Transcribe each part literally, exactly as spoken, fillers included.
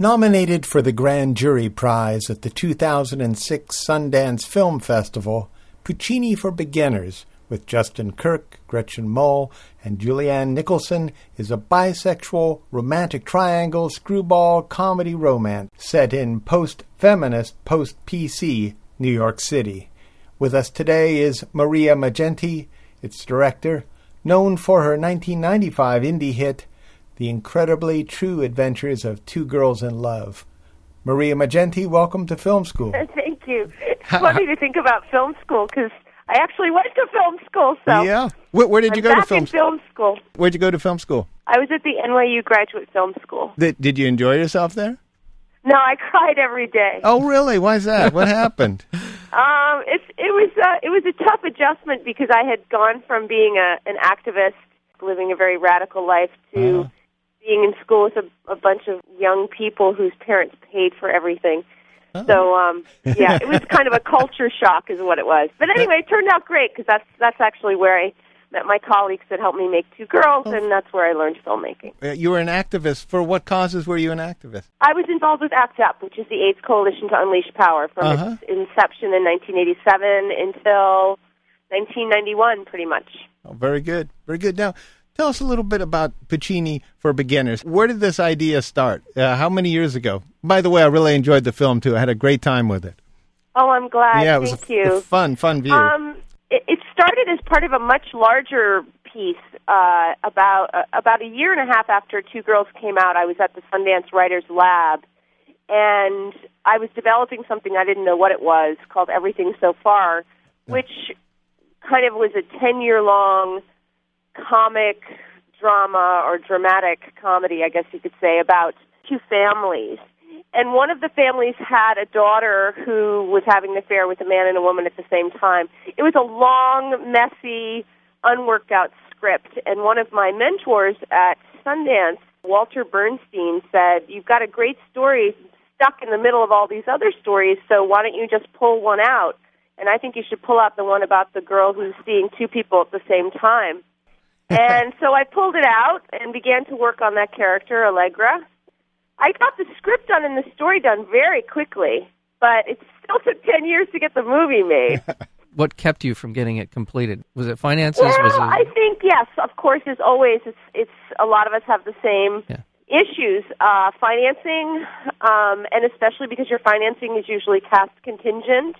Nominated for the Grand Jury Prize at the two thousand six Sundance Film Festival, Puccini for Beginners, with Justin Kirk, Gretchen Moll, and Julianne Nicholson, is a bisexual, romantic triangle, screwball, comedy romance set in post-feminist, post-P C New York City. With us today is Maria Maggenti, its director, known for her nineteen ninety-five indie hit, The Incredibly True Adventures of Two Girls in Love. Maria Maggenti, welcome to Film School. Thank you. It's funny to think about film school, because I actually went to film school, so... Yeah. Where, where did you I'm go back to film, in film school? Where'd you go to film school? I was at the N Y U Graduate Film School. Th- did you enjoy yourself there? No, I cried every day. Oh, really? Why is that? What happened? Um, it's, it was uh, it was a tough adjustment, because I had gone from being a, an activist, living a very radical life, to uh. being in school with a, a bunch of young people whose parents paid for everything. So, um, yeah, it was kind of a culture shock is what it was. But anyway, it turned out great, because that's, that's actually where I met my colleagues that helped me make Two Girls, oh. and that's where I learned filmmaking. You were an activist. For what causes were you an activist? I was involved with ACT UP, which is the AIDS Coalition to Unleash Power, from uh-huh. its inception in nineteen eighty-seven until nineteen ninety-one, pretty much. Oh, very good. Very good. Now, tell us a little bit about Puccini for Beginners. Where did this idea start? Uh, how many years ago? By the way, I really enjoyed the film, too. I had a great time with it. Oh, I'm glad. Yeah, it was Thank a, you. a fun, fun view. Um, it, it started as part of a much larger piece. Uh, about, uh, about a year and a half after Two Girls came out, I was at the Sundance Writers Lab, and I was developing something I didn't know what it was, called Everything So Far, which kind of was a ten-year-long... comic drama or dramatic comedy, I guess you could say, about two families. And one of the families had a daughter who was having an affair with a man and a woman at the same time. It was a long, messy, unworked out script. And one of my mentors at Sundance, Walter Bernstein, said, "You've got a great story stuck in the middle of all these other stories, so why don't you just pull one out? And I think you should pull out the one about the girl who's seeing two people at the same time." And so I pulled it out and began to work on that character, Allegra. I got the script done and the story done very quickly, but it still took ten years to get the movie made. What kept you from getting it completed? Was it finances? Well, was it... I think, yes, of course, as always, it's, it's a lot of us have the same yeah. issues. Uh, financing, um, and especially because your financing is usually cast contingent,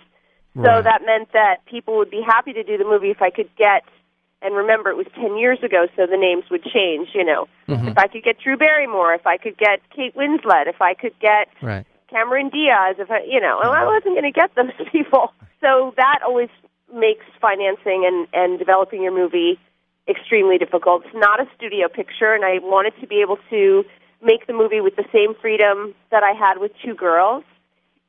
so right. that meant that people would be happy to do the movie if I could get... And remember, it was ten years ago, so the names would change, you know. Mm-hmm. If I could get Drew Barrymore, if I could get Kate Winslet, if I could get right. Cameron Diaz, if I, you know, and I wasn't going to get those people. So that always makes financing and, and developing your movie extremely difficult. It's not a studio picture, and I wanted to be able to make the movie with the same freedom that I had with Two Girls.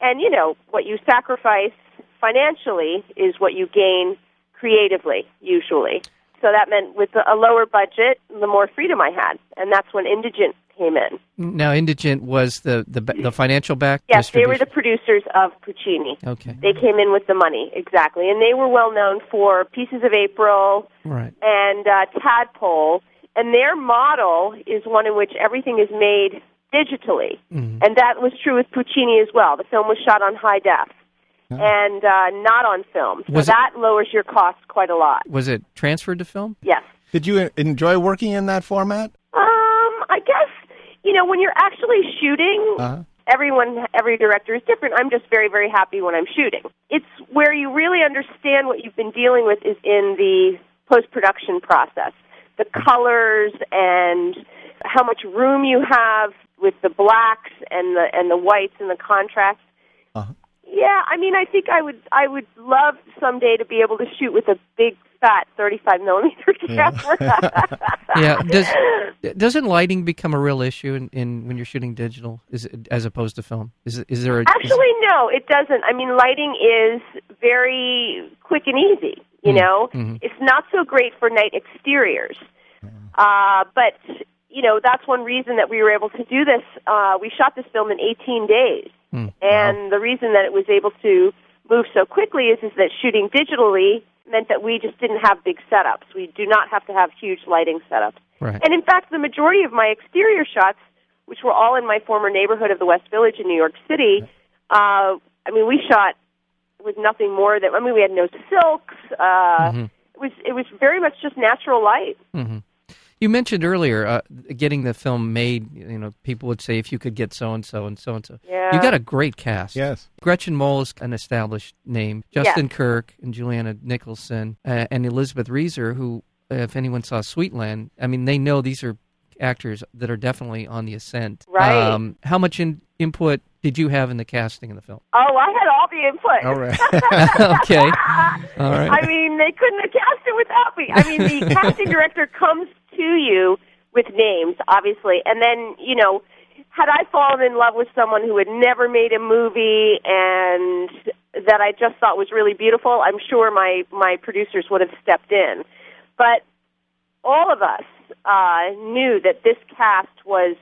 And, you know, what you sacrifice financially is what you gain creatively, usually. So that meant with a lower budget, the more freedom I had. And that's when Indigent came in. Now, Indigent was the, the, the financial back? Yes, they were the producers of Puccini. Okay. They came in with the money, exactly. And they were well known for Pieces of April right. and uh, Tadpole. And their model is one in which everything is made digitally. Mm-hmm. And that was true with Puccini as well. The film was shot on high def. No. And uh, not on film. So was that it, lowers your cost quite a lot. Was it transferred to film? Yes. Did you enjoy working in that format? Um, I guess, you know, when you're actually shooting, uh-huh. everyone, every director is different. I'm just very, very happy when I'm shooting. It's where you really understand what you've been dealing with is in the post-production process. The colors and how much room you have with the blacks and the, and the whites and the contrasts. Uh-huh. Yeah, I mean, I think I would I would love someday to be able to shoot with a big fat thirty-five millimeter camera. Yeah. Yeah. Does, doesn't lighting become a real issue in, in when you're shooting digital is it, as opposed to film? Is is there a, actually is, no? It doesn't. I mean, lighting is very quick and easy. You mm-hmm. know, mm-hmm. it's not so great for night exteriors, yeah. uh, but you know that's one reason that we were able to do this. Uh, we shot this film in eighteen days, mm. and wow. the reason that it was able to move so quickly is is that shooting digitally meant that we just didn't have big setups. We do not have to have huge lighting setups. Right. And in fact, the majority of my exterior shots, which were all in my former neighborhood of the West Village in New York City, uh, I mean, we shot with nothing more than, I mean, we had no silks. Uh, mm-hmm. It was it was very much just natural light. Mm-hmm. You mentioned earlier uh, getting the film made, you know, people would say if you could get so-and-so and so-and-so. Yeah. You got a great cast. Yes. Gretchen Moll is an established name. Justin yes. Kirk and Julianne Nicholson uh, and Elizabeth Reaser, who, if anyone saw Sweetland, I mean, they know these are actors that are definitely on the ascent. Right. Um, how much in, input did you have in the casting of the film? Oh, I had all the input. All right. Okay. All right. I mean, they couldn't have cast it without me. I mean, the casting director comes to you with names, obviously. And then, you know, had I fallen in love with someone who had never made a movie and that I just thought was really beautiful, I'm sure my, my producers would have stepped in. But all of us uh, knew that this cast was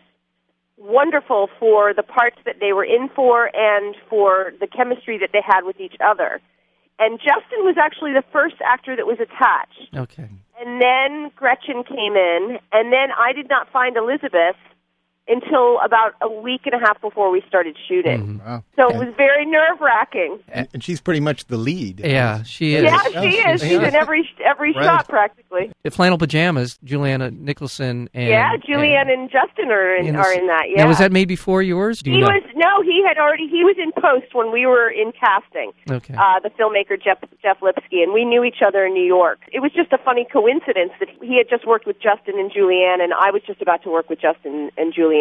wonderful for the parts that they were in for and for the chemistry that they had with each other. And Justin was actually the first actor that was attached. Okay. And then Gretchen came in, and then I did not find Elizabeth until about a week and a half before we started shooting. Mm-hmm. Wow. So and it was very nerve-wracking. And she's pretty much the lead. Yeah, she is. Yeah, she is. She's in every every right. shot, practically. The flannel pajamas, Julianne Nicholson and... Yeah, Julianne and, and Justin are in, are in that, yeah. Now, was that made before yours? Do you he know? was No, he had already... He was in post when we were in casting, okay. uh, the filmmaker Jeff, Jeff Lipsky, and we knew each other in New York. It was just a funny coincidence that he had just worked with Justin and Julianne, and I was just about to work with Justin and Julianne.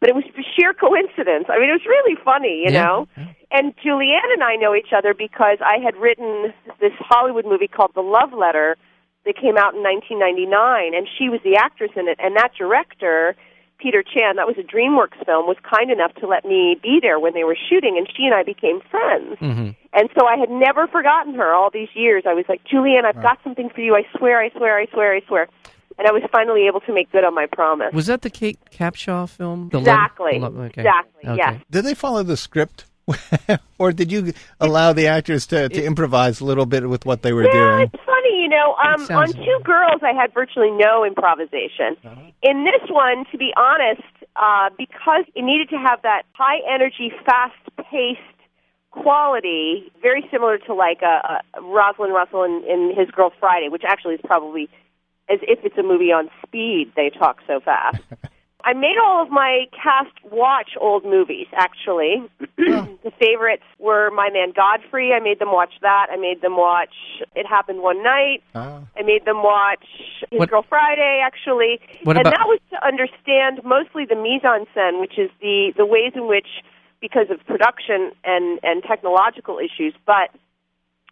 But it was sheer coincidence. I mean, it was really funny, you yeah. know? And Julianne and I know each other because I had written this Hollywood movie called The Love Letter that came out in nineteen ninety-nine, and she was the actress in it. And that director, Peter Chan, that was a DreamWorks film, was kind enough to let me be there when they were shooting, and she and I became friends. Mm-hmm. And so I had never forgotten her all these years. I was like, Julianne, I've wow. got something for you. I swear, I swear, I swear, I swear. And I was finally able to make good on my promise. Was that the Kate Capshaw film? The exactly. Love, the love, okay. Exactly, okay. yes. Did they follow the script? Or did you allow the actors to, to improvise a little bit with what they were yeah, doing? Yeah, it's funny, you know. Um, on Two funny. Girls, I had virtually no improvisation. Uh-huh. In this one, to be honest, uh, because it needed to have that high-energy, fast-paced quality, very similar to, like, uh, uh, Rosalind Russell in, in His Girl Friday, which actually is probably... as if it's a movie on speed, they talk so fast. I made all of my cast watch old movies, actually. Oh. The favorites were My Man Godfrey. I made them watch that. I made them watch It Happened One Night. Oh. I made them watch His what? Girl Friday, actually. What and about- that was to understand mostly the mise-en-scène, which is the, the ways in which, because of production and, and technological issues, but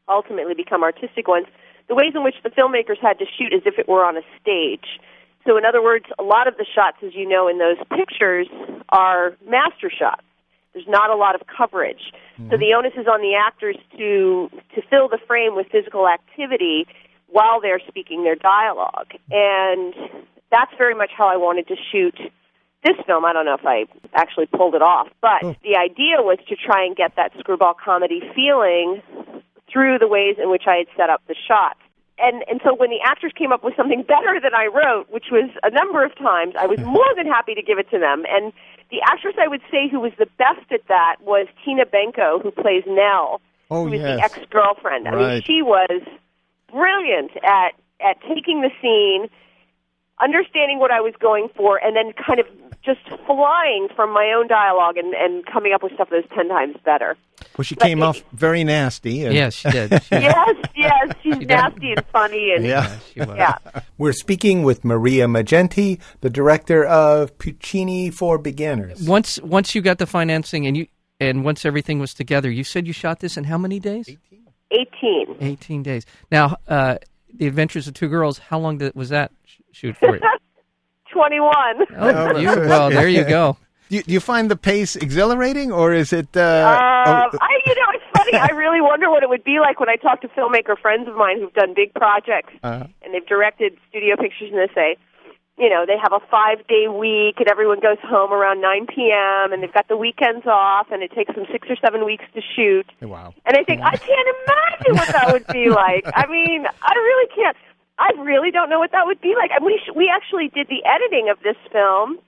ultimately become artistic ones, the ways in which the filmmakers had to shoot as if it were on a stage. So in other words, a lot of the shots, as you know, in those pictures are master shots. There's not a lot of coverage. Mm-hmm. So the onus is on the actors to to fill the frame with physical activity while they're speaking their dialogue. And that's very much how I wanted to shoot this film. I don't know if I actually pulled it off, but oh. the idea was to try and get that screwball comedy feeling through the ways in which I had set up the shots. And and so when the actors came up with something better than I wrote, which was a number of times, I was more than happy to give it to them. And the actress I would say who was the best at that was Tina Benko, who plays Nell, oh, who is yes. the ex-girlfriend. Right. I mean, she was brilliant at, at taking the scene, understanding what I was going for, and then kind of just flying from my own dialogue and, and coming up with stuff that was ten times better. Well, she but came it, off very nasty. And yes, she did. She yes, yes, she's she nasty did. and funny. And, yeah. Yeah, she was. Yeah. We're speaking with Maria Maggenti, the director of Puccini for Beginners. Once once you got the financing and you and once everything was together, you said you shot this in how many days? eighteen. eighteen. eighteen days. Now, uh, The Adventures of Two Girls, how long did, was that sh- shoot for you? twenty-one. Oh, you, well, there you go. Do you, do you find the pace exhilarating, or is it... Uh, uh, oh. I, you know, it's funny. I really wonder what it would be like when I talk to filmmaker friends of mine who've done big projects, uh-huh. and they've directed studio pictures, and they say, you know, they have a five-day week, and everyone goes home around nine p.m., and they've got the weekends off, and it takes them six or seven weeks to shoot. Wow. And I think, wow. I can't imagine what that would be like. I mean, I really can't. I really don't know what that would be like. I mean, we, sh- we actually did the editing of this film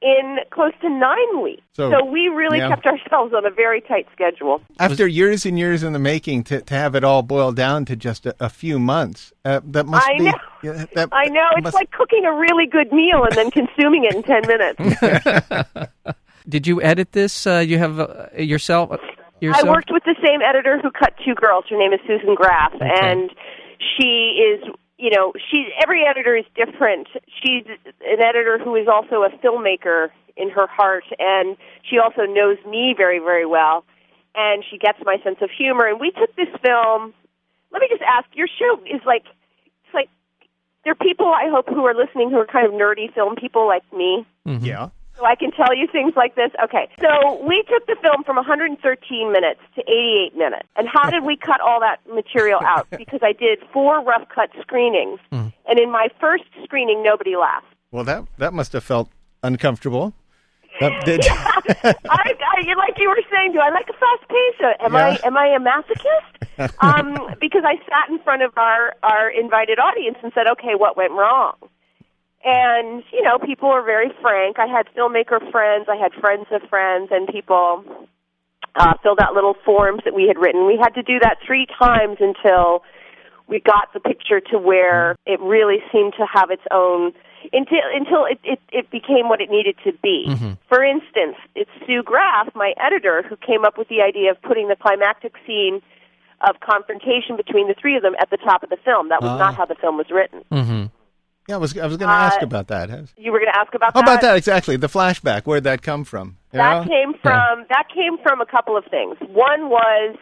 in close to nine weeks. So, so we really yeah. kept ourselves on a very tight schedule. After years and years in the making, to, to have it all boil down to just a, a few months, uh, that must I be... Know. Yeah, that, I know. It's must... like cooking a really good meal and then consuming it in ten minutes. Did you edit this? Uh, you have uh, yourself, yourself? I worked with the same editor who cut Two Girls. Her name is Susan Graff, okay. and she is... You know, she, every editor is different. She's an editor who is also a filmmaker in her heart, and she also knows me very, very well, and she gets my sense of humor. And we took this film, let me just ask, your show is like, it's like, there are people, I hope, who are listening who are kind of nerdy film people like me. Mm-hmm. Yeah. So I can tell you things like this. Okay, so we took the film from one hundred thirteen minutes to eighty-eight minutes. And how did we cut all that material out? Because I did four rough cut screenings. Mm. And in my first screening, nobody laughed. Well, that that must have felt uncomfortable. That did. yeah. I, I, like you were saying, do I like a fast pace? Am, yeah. I, am I a masochist? um, because I sat in front of our, our invited audience and said, okay, what went wrong? And, you know, people are very frank. I had filmmaker friends, I had friends of friends, and people uh, filled out little forms that we had written. We had to do that three times until we got the picture to where it really seemed to have its own, until until it, it, it became what it needed to be. Mm-hmm. For instance, it's Sue Graff, my editor, who came up with the idea of putting the climactic scene of confrontation between the three of them at the top of the film. That was ah. not how the film was written. Mm-hmm. Yeah, I was I was going to ask uh, about that. You were going to ask about How that? How about that, exactly, the flashback, where did that come from? That came from, yeah. that came from a couple of things. One was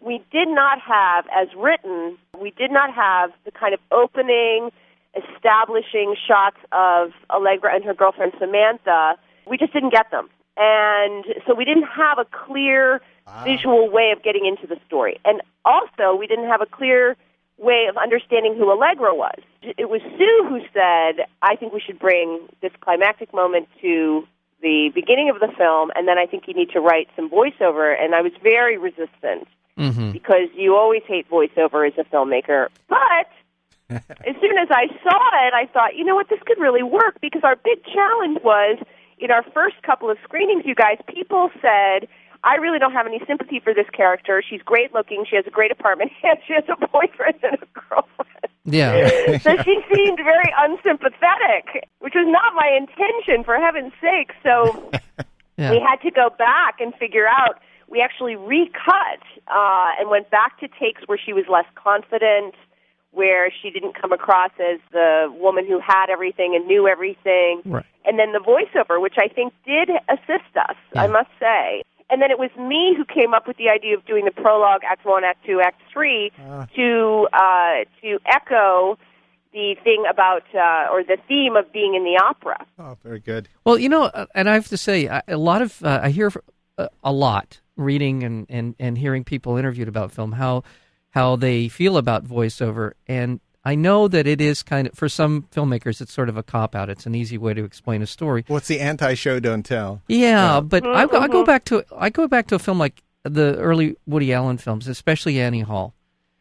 we did not have, as written, we did not have the kind of opening, establishing shots of Allegra and her girlfriend Samantha. We just didn't get them. And so we didn't have a clear ah. visual way of getting into the story. And also we didn't have a clear way of understanding who Allegra was. It was Sue who said, I think we should bring this climactic moment to the beginning of the film, and then I think you need to write some voiceover. And I was very resistant, mm-hmm. because you always hate voiceover as a filmmaker. But as soon as I saw it, I thought, you know what, this could really work, because our big challenge was, in our first couple of screenings, you guys, people said, I really don't have any sympathy for this character. She's great looking. She has a great apartment. And she has a boyfriend and a girlfriend. Yeah. So she seemed very unsympathetic, which was not my intention, for heaven's sake. So yeah. we had to go back and figure out. We actually recut uh, and went back to takes where she was less confident, where she didn't come across as the woman who had everything and knew everything. Right. And then the voiceover, which I think did assist us, yeah. I must say. And then it was me who came up with the idea of doing the prologue, Act One, Act Two, Act Three, uh. to uh, to echo the thing about uh, or the theme of being in the opera. Oh, very good. Well, you know, and I have to say, a lot of uh, I hear a lot reading and, and, and hearing people interviewed about film how how they feel about voiceover, and I know that it is kind of, for some filmmakers, it's sort of a cop-out. It's an easy way to explain a story. What's the anti-show, don't tell? Yeah, yeah. but mm-hmm. I, I go back to I go back to a film like the early Woody Allen films, especially Annie Hall.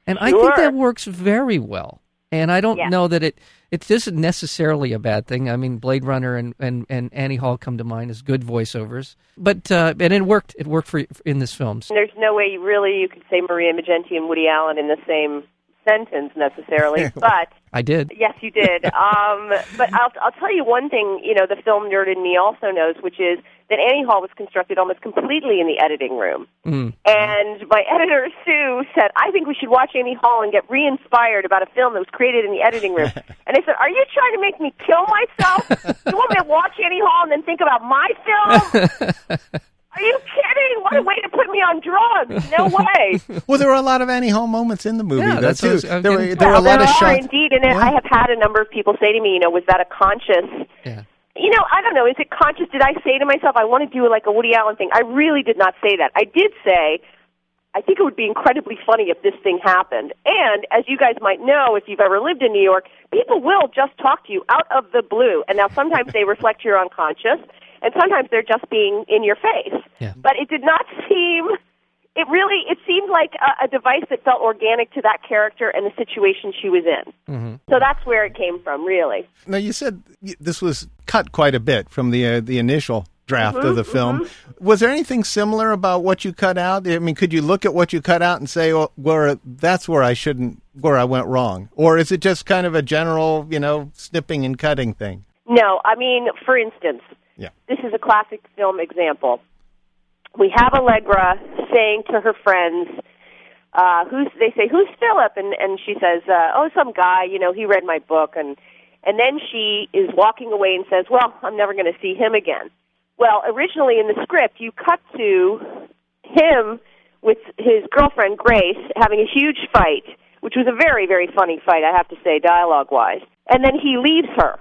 And sure. I think that works very well. And I don't yeah. know that it, it isn't necessarily a bad thing. I mean, Blade Runner and, and, and Annie Hall come to mind as good voiceovers. But uh, and it worked It worked for in this film. There's no way, you really, you could say Maria Maggenti and Woody Allen in the same sentence necessarily, but I did. Yes, you did. Um, but I'll, I'll tell you one thing. You know, the film nerd in me also knows, which is that Annie Hall was constructed almost completely in the editing room. Mm. And my editor Sue said, "I think we should watch Annie Hall and get re-inspired about a film that was created in the editing room." And I said, "Are you trying to make me kill myself? You want me to watch Annie Hall and then think about my film?" Are you kidding? What a way to put me on drugs. No way. Well, there were a lot of Annie Hall moments in the movie. Yeah, that's that's there, were, there were there a lot of shots. Indeed, and yeah. I have had a number of people say to me, you know, was that a conscious? Yeah. You know, I don't know. Is it conscious? Did I say to myself, I want to do like a Woody Allen thing? I really did not say that. I did say, I think it would be incredibly funny if this thing happened. And as you guys might know, if you've ever lived in New York, people will just talk to you out of the blue. And now sometimes they reflect your unconscious, and sometimes they're just being in your face. Yeah. But it did not seem, it really, it seemed like a, a device that felt organic to that character and the situation she was in. Mm-hmm. So that's where it came from, really. Now, you said this was cut quite a bit from the uh, the initial draft mm-hmm, of the film. Mm-hmm. Was there anything similar about what you cut out? I mean, could you look at what you cut out and say, well, where, that's where I shouldn't, where I went wrong? Or is it just kind of a general, you know, snipping and cutting thing? No, I mean, for instance, yeah. This is a classic film example. We have Allegra saying to her friends, uh, who's, they say, who's Philip? And, and she says, uh, oh, some guy, you know, he read my book. And, and then she is walking away and says, well, I'm never going to see him again. Well, originally in the script, you cut to him with his girlfriend, Grace, having a huge fight, which was a very, very funny fight, I have to say, dialogue-wise. And then he leaves her.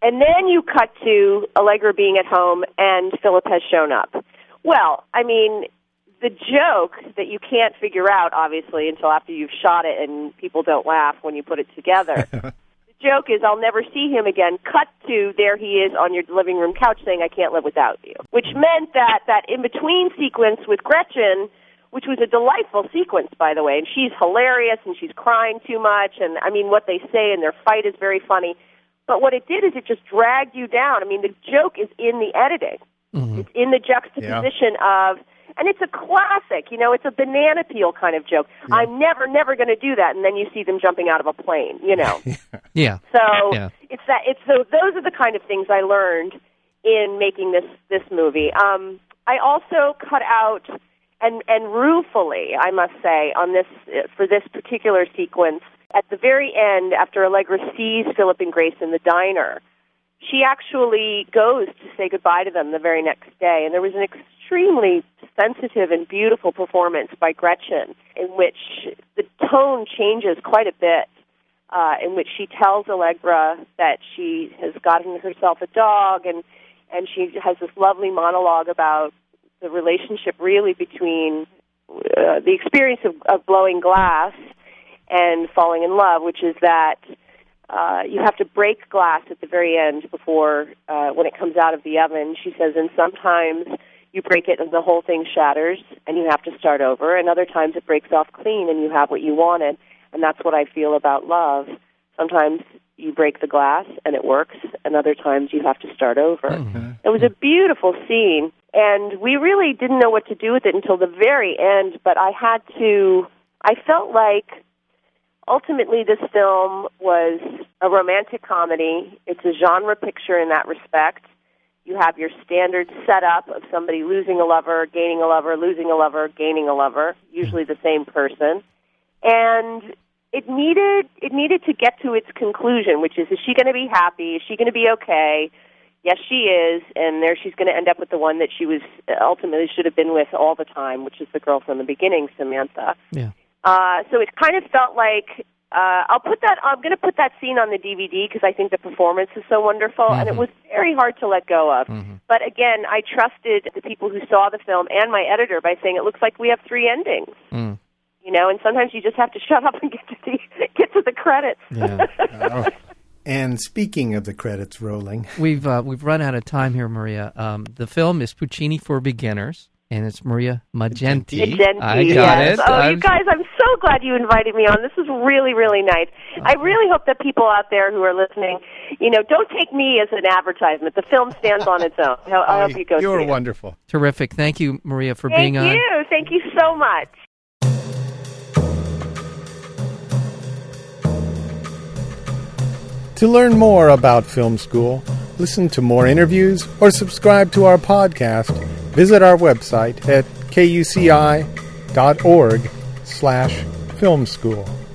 And then you cut to Allegra being at home and Philip has shown up. Well, I mean, the joke that you can't figure out, obviously, until after you've shot it and people don't laugh when you put it together. Joke is, I'll never see him again, cut to there he is on your living room couch saying, I can't live without you. Which meant that that in-between sequence with Gretchen, which was a delightful sequence, by the way, and she's hilarious and she's crying too much, and I mean, what they say in their fight is very funny. But what it did is it just dragged you down. I mean, the joke is in the editing. Mm-hmm. It's in the juxtaposition yeah. of, and it's a classic, you know, it's a banana peel kind of joke. Yeah. I'm never, never going to do that, and then you see them jumping out of a plane, you know. yeah. So yeah. it's that. It's so those are the kind of things I learned in making this this movie. Um, I also cut out, and and ruefully, I must say, on this for this particular sequence at the very end, after Allegra sees Philip and Grace in the diner, she actually goes to say goodbye to them the very next day, and there was an extremely sensitive and beautiful performance by Gretchen in which the tone changes quite a bit, uh, in which she tells Allegra that she has gotten herself a dog, and, and she has this lovely monologue about the relationship really between uh, the experience of, of blowing glass and falling in love, which is that Uh, you have to break glass at the very end before, uh, when it comes out of the oven, she says, and sometimes you break it and the whole thing shatters and you have to start over, and other times it breaks off clean and you have what you wanted, and that's what I feel about love. Sometimes you break the glass and it works, and other times you have to start over. Mm-hmm. It was a beautiful scene, and we really didn't know what to do with it until the very end, but I had to, I felt like, ultimately, this film was a romantic comedy. It's a genre picture in that respect. You have your standard setup of somebody losing a lover, gaining a lover, losing a lover, gaining a lover, usually the same person. And it needed it needed to get to its conclusion, which is, is she going to be happy? Is she going to be okay? Yes, she is, and there she's going to end up with the one that she was ultimately should have been with all the time, which is the girl from the beginning, Samantha. Yeah. Uh, so it kind of felt like uh, I'll put that. I'm going to put that scene on the D V D because I think the performance is so wonderful, mm-hmm. and it was very hard to let go of. Mm-hmm. But again, I trusted the people who saw the film and my editor by saying it looks like we have three endings. Mm. You know, and sometimes you just have to shut up and get to the get to the credits. Yeah. Oh. And speaking of the credits rolling, we've uh, we've run out of time here, Maria. Um, the film is Puccini for Beginners. And it's Maria Maggenti. Maggenti, I got yes. it. Oh, I'm... you guys, I'm so glad you invited me on. This is really, really nice. I really hope that people out there who are listening, you know, don't take me as an advertisement. The film stands on its own. I hope you go see it. You're wonderful. Terrific. Thank you, Maria, for being on. Thank you. Thank you so much. To learn more about Film School, listen to more interviews, or subscribe to our podcast, visit our website at K U C I dot org slash film school.